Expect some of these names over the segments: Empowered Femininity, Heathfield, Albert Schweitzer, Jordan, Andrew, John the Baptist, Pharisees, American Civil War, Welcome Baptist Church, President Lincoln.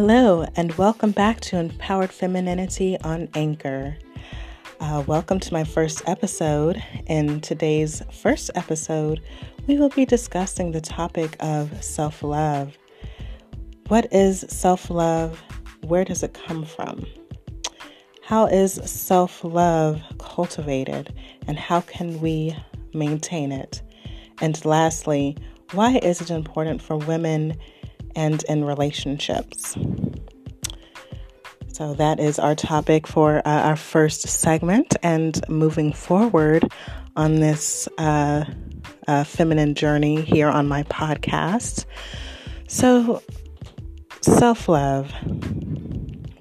Hello, and welcome back to Empowered Femininity on Anchor. Welcome to my first episode. In today's first episode, we will be discussing the topic of self-love. What is self-love? Where does it come from? How is self-love cultivated, and how can we maintain it? And lastly, why is it important for women and in relationships? So that is our topic for our first segment, and moving forward on this feminine journey here on my podcast. So self-love.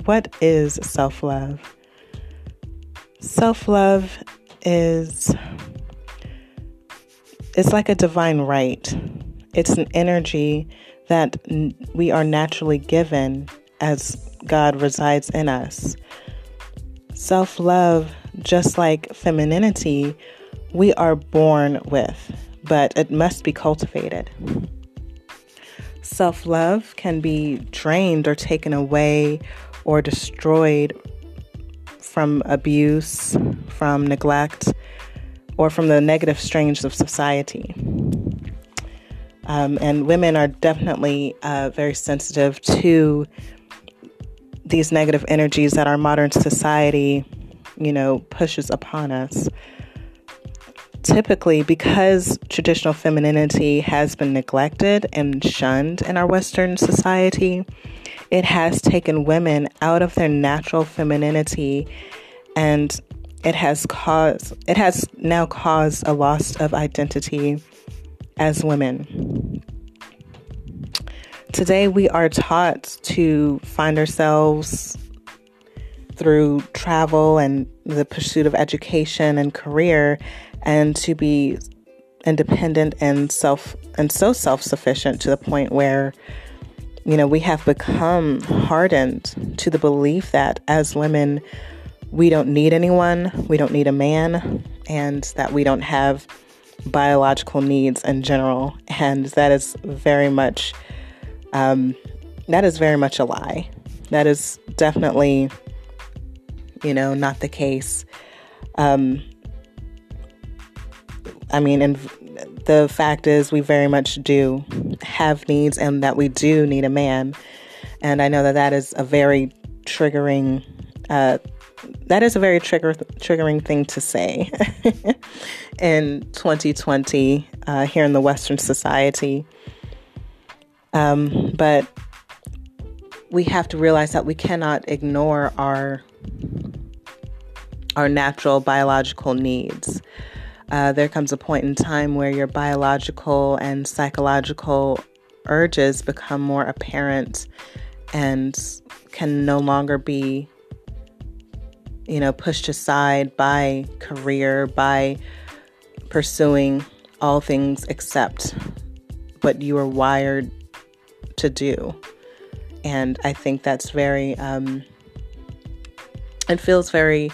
What is self-love? Self-love is, it's like a divine right. It's an energy that we are naturally given as God resides in us. Self-love, just like femininity, we are born with, but it must be cultivated. Self-love can be drained or taken away or destroyed from abuse, from neglect, or from the negative strains of society. And women are definitely very sensitive to these negative energies that our modern society, pushes upon us. Typically, because traditional femininity has been neglected and shunned in our Western society, it has taken women out of their natural femininity, and it has now caused a loss of identity as women. Today, we are taught to find ourselves through travel and the pursuit of education and career, and to be independent and so self-sufficient to the point where, we have become hardened to the belief that as women, we don't need anyone, we don't need a man, and that we don't have biological needs in general, and that is very much a lie. That is definitely, not the case. And the fact is, we very much do have needs, and that we do need a man. And I know that is a very triggering triggering thing to say in 2020 here in the Western society. But we have to realize that we cannot ignore our natural biological needs. There comes a point in time where your biological and psychological urges become more apparent and can no longer be pushed aside by career, by pursuing all things except what you are wired to do. And I think that's very, it feels very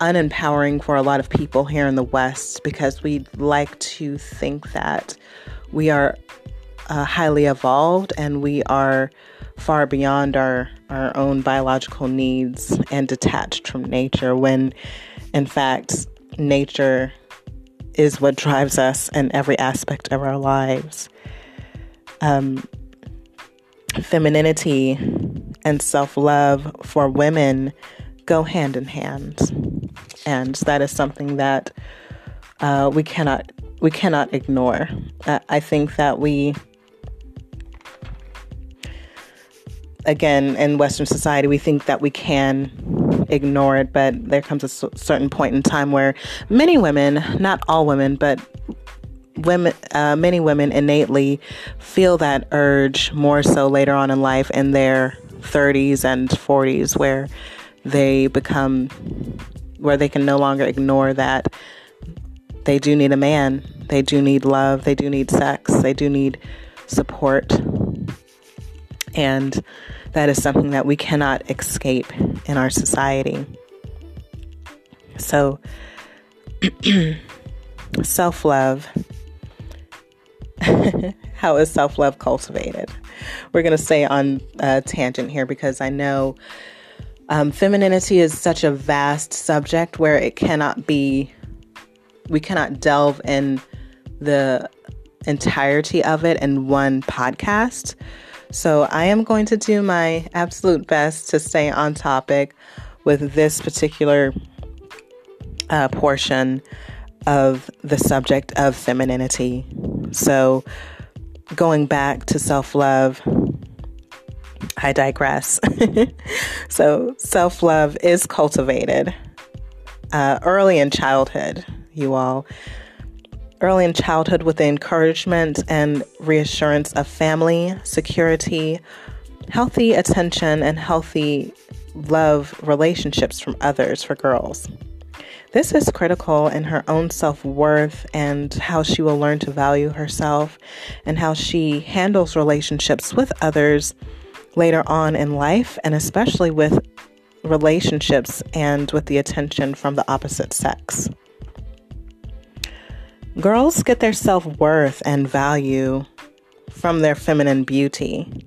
unempowering for a lot of people here in the West, because we like to think that we are highly evolved and we are far beyond our own biological needs and detached from nature, when in fact nature is what drives us in every aspect of our lives. Femininity and self-love for women go hand in hand, and that is something that we cannot ignore. I think that we, again, in Western society, we think that we can ignore it, but there comes a certain point in time where many women, not all women, but women, many women innately feel that urge more so later on in life, in their 30s and 40s, where they become, where they can no longer ignore that they do need a man, they do need love, they do need sex, they do need support. And that is something that we cannot escape in our society. So, self-love. How is self-love cultivated? we're going to stay on a tangent here because I know femininity is such a vast subject where it cannot be, we cannot delve in the entirety of it in one podcast. So I am going to do my absolute best to stay on topic with this particular portion of the subject of femininity. So going back to self-love, I digress. So self-love is cultivated early in childhood, you all. Early in childhood with the encouragement and reassurance of family, security, healthy attention, and healthy love relationships from others for girls. This is critical in her own self-worth and how she will learn to value herself and how she handles relationships with others later on in life, and especially with relationships and with the attention from the opposite sex. Girls get their self-worth and value from their feminine beauty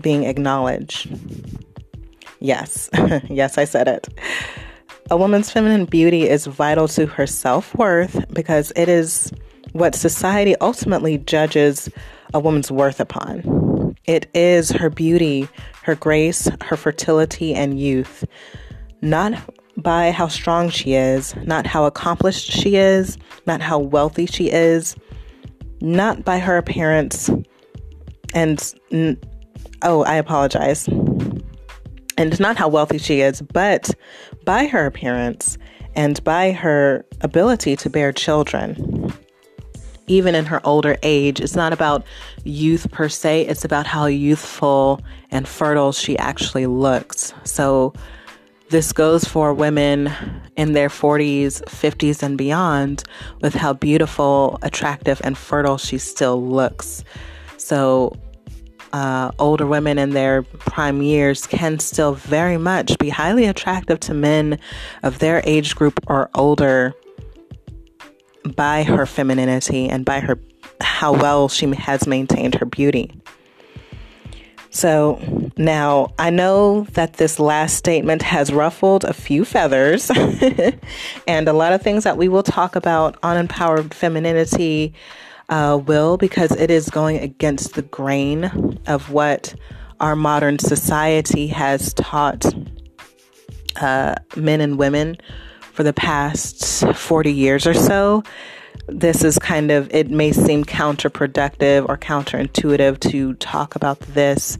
being acknowledged. Yes, yes, I said it. A woman's feminine beauty is vital to her self-worth because it is what society ultimately judges a woman's worth upon. It is her beauty, her grace, her fertility, and youth. Not by how strong she is, not how accomplished she is, not how wealthy she is, not by her appearance. And oh, I apologize. And not how wealthy she is, but by her appearance and by her ability to bear children. Even in her older age, it's not about youth per se, it's about how youthful and fertile she actually looks. So this goes for women in their 40s, 50s, and beyond with how beautiful, attractive, and fertile she still looks. So older women in their prime years can still very much be highly attractive to men of their age group or older by her femininity and by her how well she has maintained her beauty. So now I know that this last statement has ruffled a few feathers and a lot of things that we will talk about on Empowered Femininity will, because it is going against the grain of what our modern society has taught men and women for the past 40 years or so. This is kind of, it may seem counterproductive or counterintuitive to talk about this,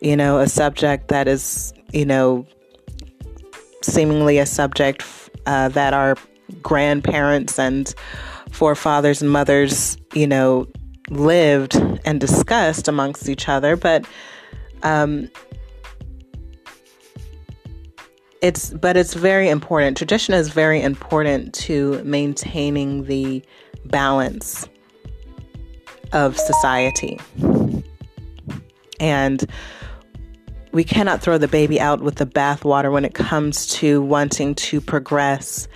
you know, a subject that is, you know, seemingly a subject that our grandparents and forefathers and mothers, you know, lived and discussed amongst each other. But it's very important. Tradition is very important to maintaining the balance of society. And we cannot throw the baby out with the bathwater when it comes to wanting to progress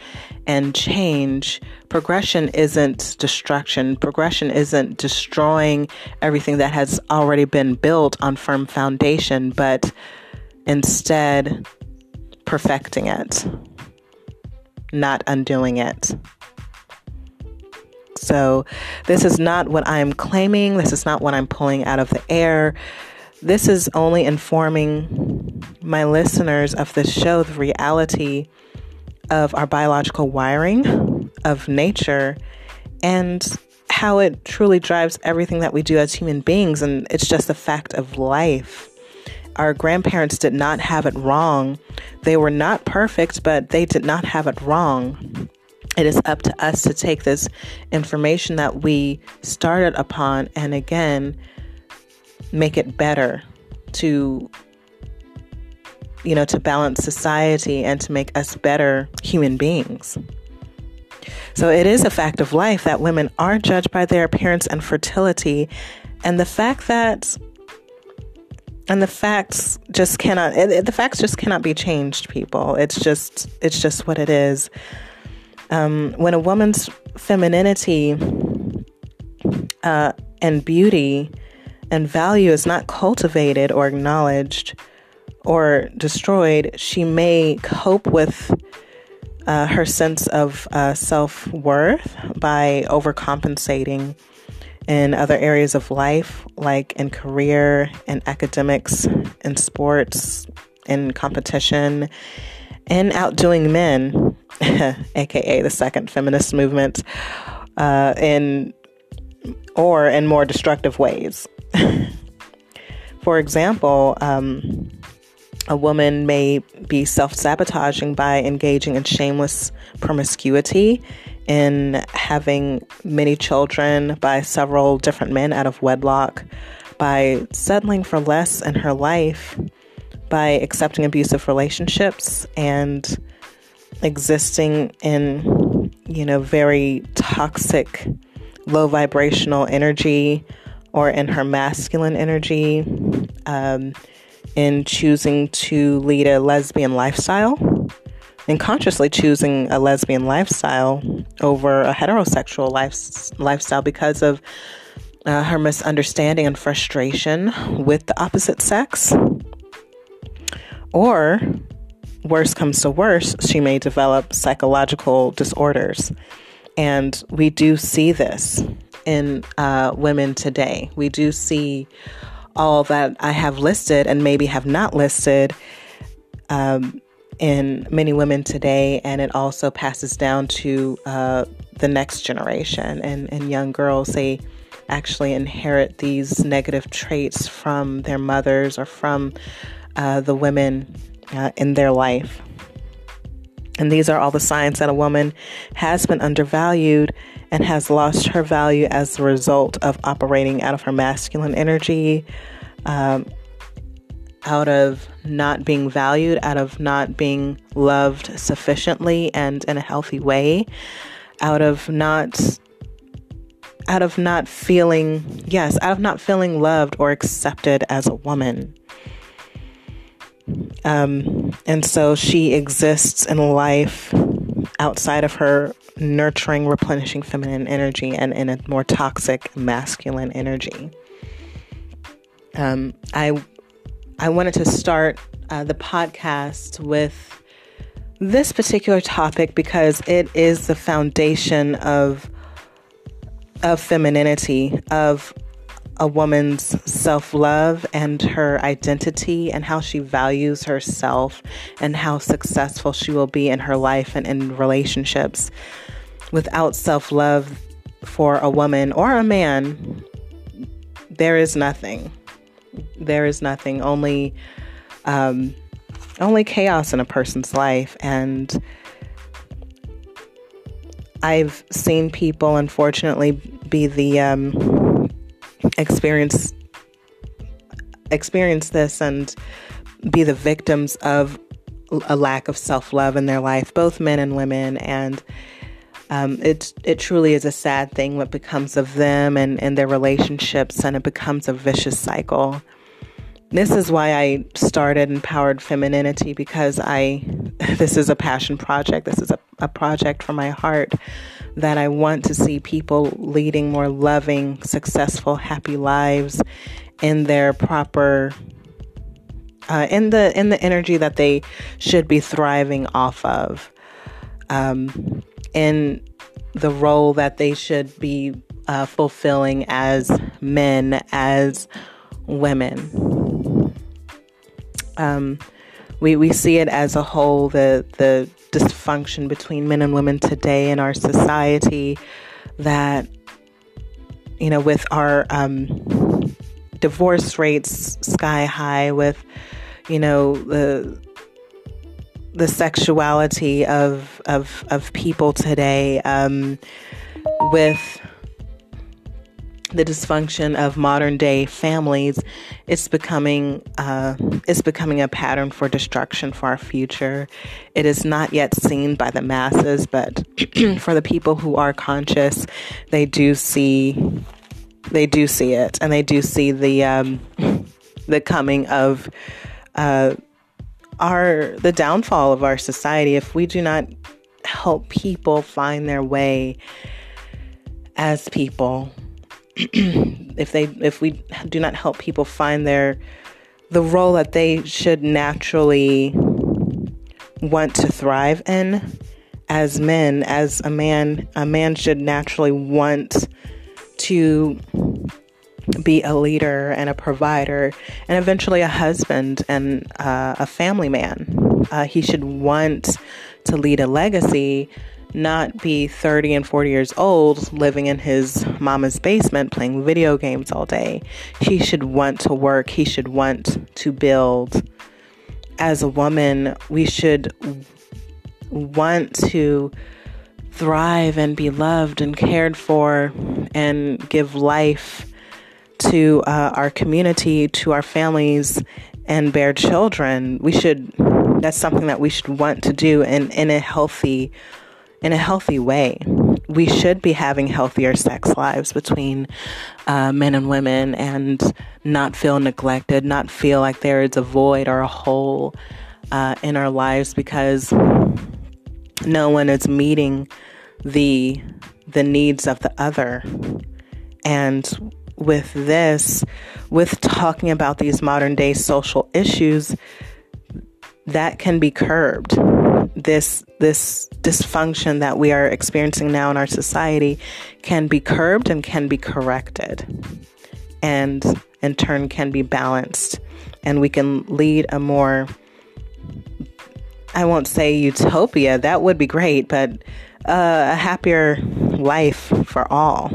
and change. Progression isn't destruction. Progression isn't destroying everything that has already been built on firm foundation, but instead perfecting it, not undoing it. So this is not what I'm claiming. This is not what I'm pulling out of the air. This is only informing my listeners of this show the reality of our biological wiring, of nature, and how it truly drives everything that we do as human beings. And it's just a fact of life. Our grandparents did not have it wrong. They were not perfect, but they did not have it wrong. It is up to us to take this information that we started upon and again, make it better to, you know, to balance society and to make us better human beings. So it is a fact of life that women are judged by their appearance and fertility, and the facts just cannot be changed, people. It's just what it is. When a woman's femininity and beauty and value is not cultivated or acknowledged or destroyed, she may cope with her sense of self-worth by overcompensating in other areas of life, like in career, in academics, in sports, in competition, and outdoing men, aka the second feminist movement, in more destructive ways. For example, a woman may be self-sabotaging by engaging in shameless promiscuity, in having many children by several different men out of wedlock, by settling for less in her life, by accepting abusive relationships, and existing in, very toxic, low vibrational energy, or in her masculine energy, in choosing to lead a lesbian lifestyle, and consciously choosing a lesbian lifestyle over a heterosexual lifestyle because of her misunderstanding and frustration with the opposite sex. Or, worse comes to worse, she may develop psychological disorders. And we do see this in women today. We do see all that I have listed and maybe have not listed in many women today, and it also passes down to the next generation. And young girls, they actually inherit these negative traits from their mothers or from the women in their life. And these are all the signs that a woman has been undervalued and has lost her value as a result of operating out of her masculine energy, out of not being valued, out of not being loved sufficiently and in a healthy way, out of not feeling loved or accepted as a woman. And so she exists in life outside of her nurturing, replenishing feminine energy and in a more toxic masculine energy. I wanted to start the podcast with this particular topic because it is the foundation of femininity, of a woman's self-love and her identity and how she values herself and how successful she will be in her life and in relationships. Without self-love for a woman or a man, there is nothing. There is nothing, only chaos in a person's life. And I've seen people, unfortunately, be the... experience this and be the victims of a lack of self-love in their life, both men and women. And it truly is a sad thing what becomes of them and their relationships, and it becomes a vicious cycle. This is why I started Empowered Femininity, because this is a passion project. This is a project from my heart that I want to see people leading more loving, successful, happy lives in their proper, in the energy that they should be thriving off of, in the role that they should be fulfilling as men, as women. We see it as a whole, the dysfunction between men and women today in our society, that, with our divorce rates sky high, with, the sexuality of people today, with the dysfunction of modern day families, it's becoming a pattern for destruction for our future. It is not yet seen by the masses, but for the people who are conscious, they do see it, and they do see the coming of the downfall of our society if we do not help people find their way as people. if we do not help people find the role that they should naturally want to thrive in as men, as a man should naturally want to be a leader and a provider and eventually a husband and a family man. He should want to lead a legacy, not be 30 and 40 years old living in his mama's basement playing video games all day. He should want to work. He should want to build. As a woman, we should want to thrive and be loved and cared for and give life to our community, to our families, and bear children. That's something that we should want to do in a healthy way. We should be having healthier sex lives between men and women, and not feel neglected, not feel like there is a void or a hole in our lives because no one is meeting the needs of the other. And with this, with talking about these modern day social issues, that can be curbed. This dysfunction that we are experiencing now in our society can be curbed and can be corrected, and in turn can be balanced, and we can lead a more, I won't say utopia, that would be great, but a happier life for all,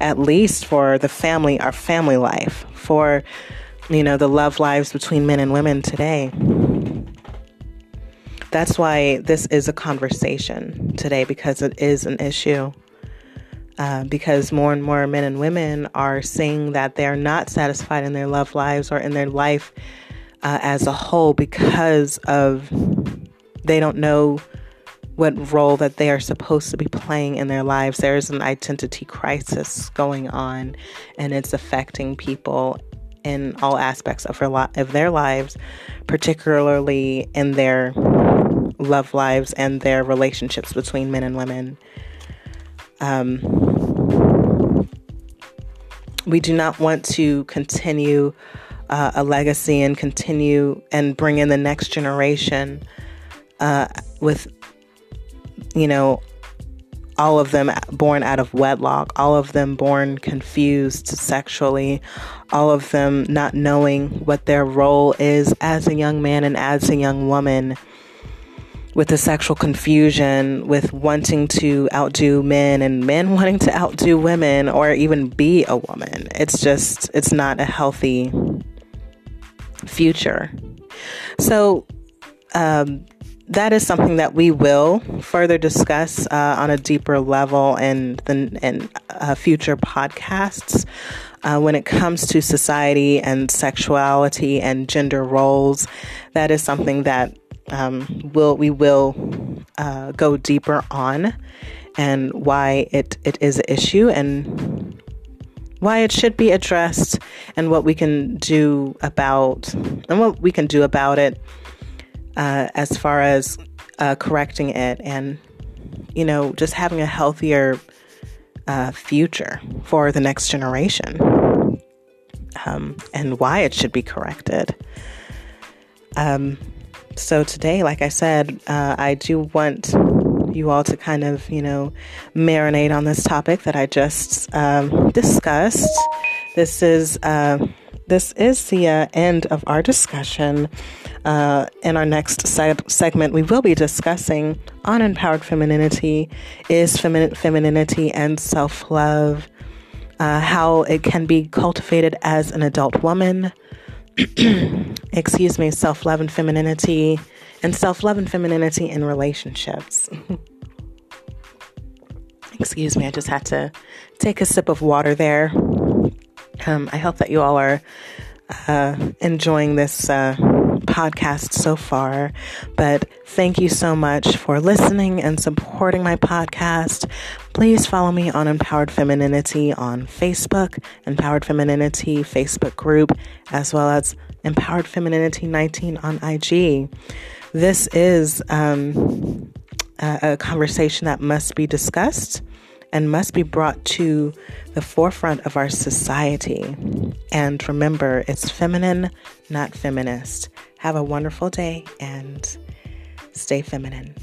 at least for the family, our family life, for, the love lives between men and women today. That's why this is a conversation today, because it is an issue. Because more and more men and women are seeing that they are not satisfied in their love lives or in their life as a whole, because of they don't know what role that they are supposed to be playing in their lives. There is an identity crisis going on, and it's affecting people in all aspects of their lives, particularly in their love lives and their relationships between men and women. We do not want to continue a legacy and continue and bring in the next generation with, all of them born out of wedlock, all of them born confused sexually, all of them not knowing what their role is as a young man and as a young woman, with the sexual confusion, with wanting to outdo men and men wanting to outdo women or even be a woman. It's not a healthy future. So that is something that we will further discuss on a deeper level in future podcasts when it comes to society and sexuality and gender roles. That is something that we will go deeper on, and why it is an issue and why it should be addressed, and what we can do about it as far as correcting it, and just having a healthier future for the next generation, and why it should be corrected. So today, like I said, I do want you all to kind of, marinate on this topic that I just discussed. This is the end of our discussion. In our next segment, we will be discussing on Empowered Femininity, is femininity and self-love, how it can be cultivated as an adult woman. Excuse me, self-love and femininity in relationships. Excuse me, I just had to take a sip of water there. I hope that you all are enjoying this podcast so far, but thank you so much for listening and supporting my podcast. Please follow me on Empowered Femininity on Facebook, Empowered Femininity Facebook group, as well as Empowered Femininity 19 on IG. This is a conversation that must be discussed, and must be brought to the forefront of our society. And remember, it's feminine, not feminist. Have a wonderful day and stay feminine.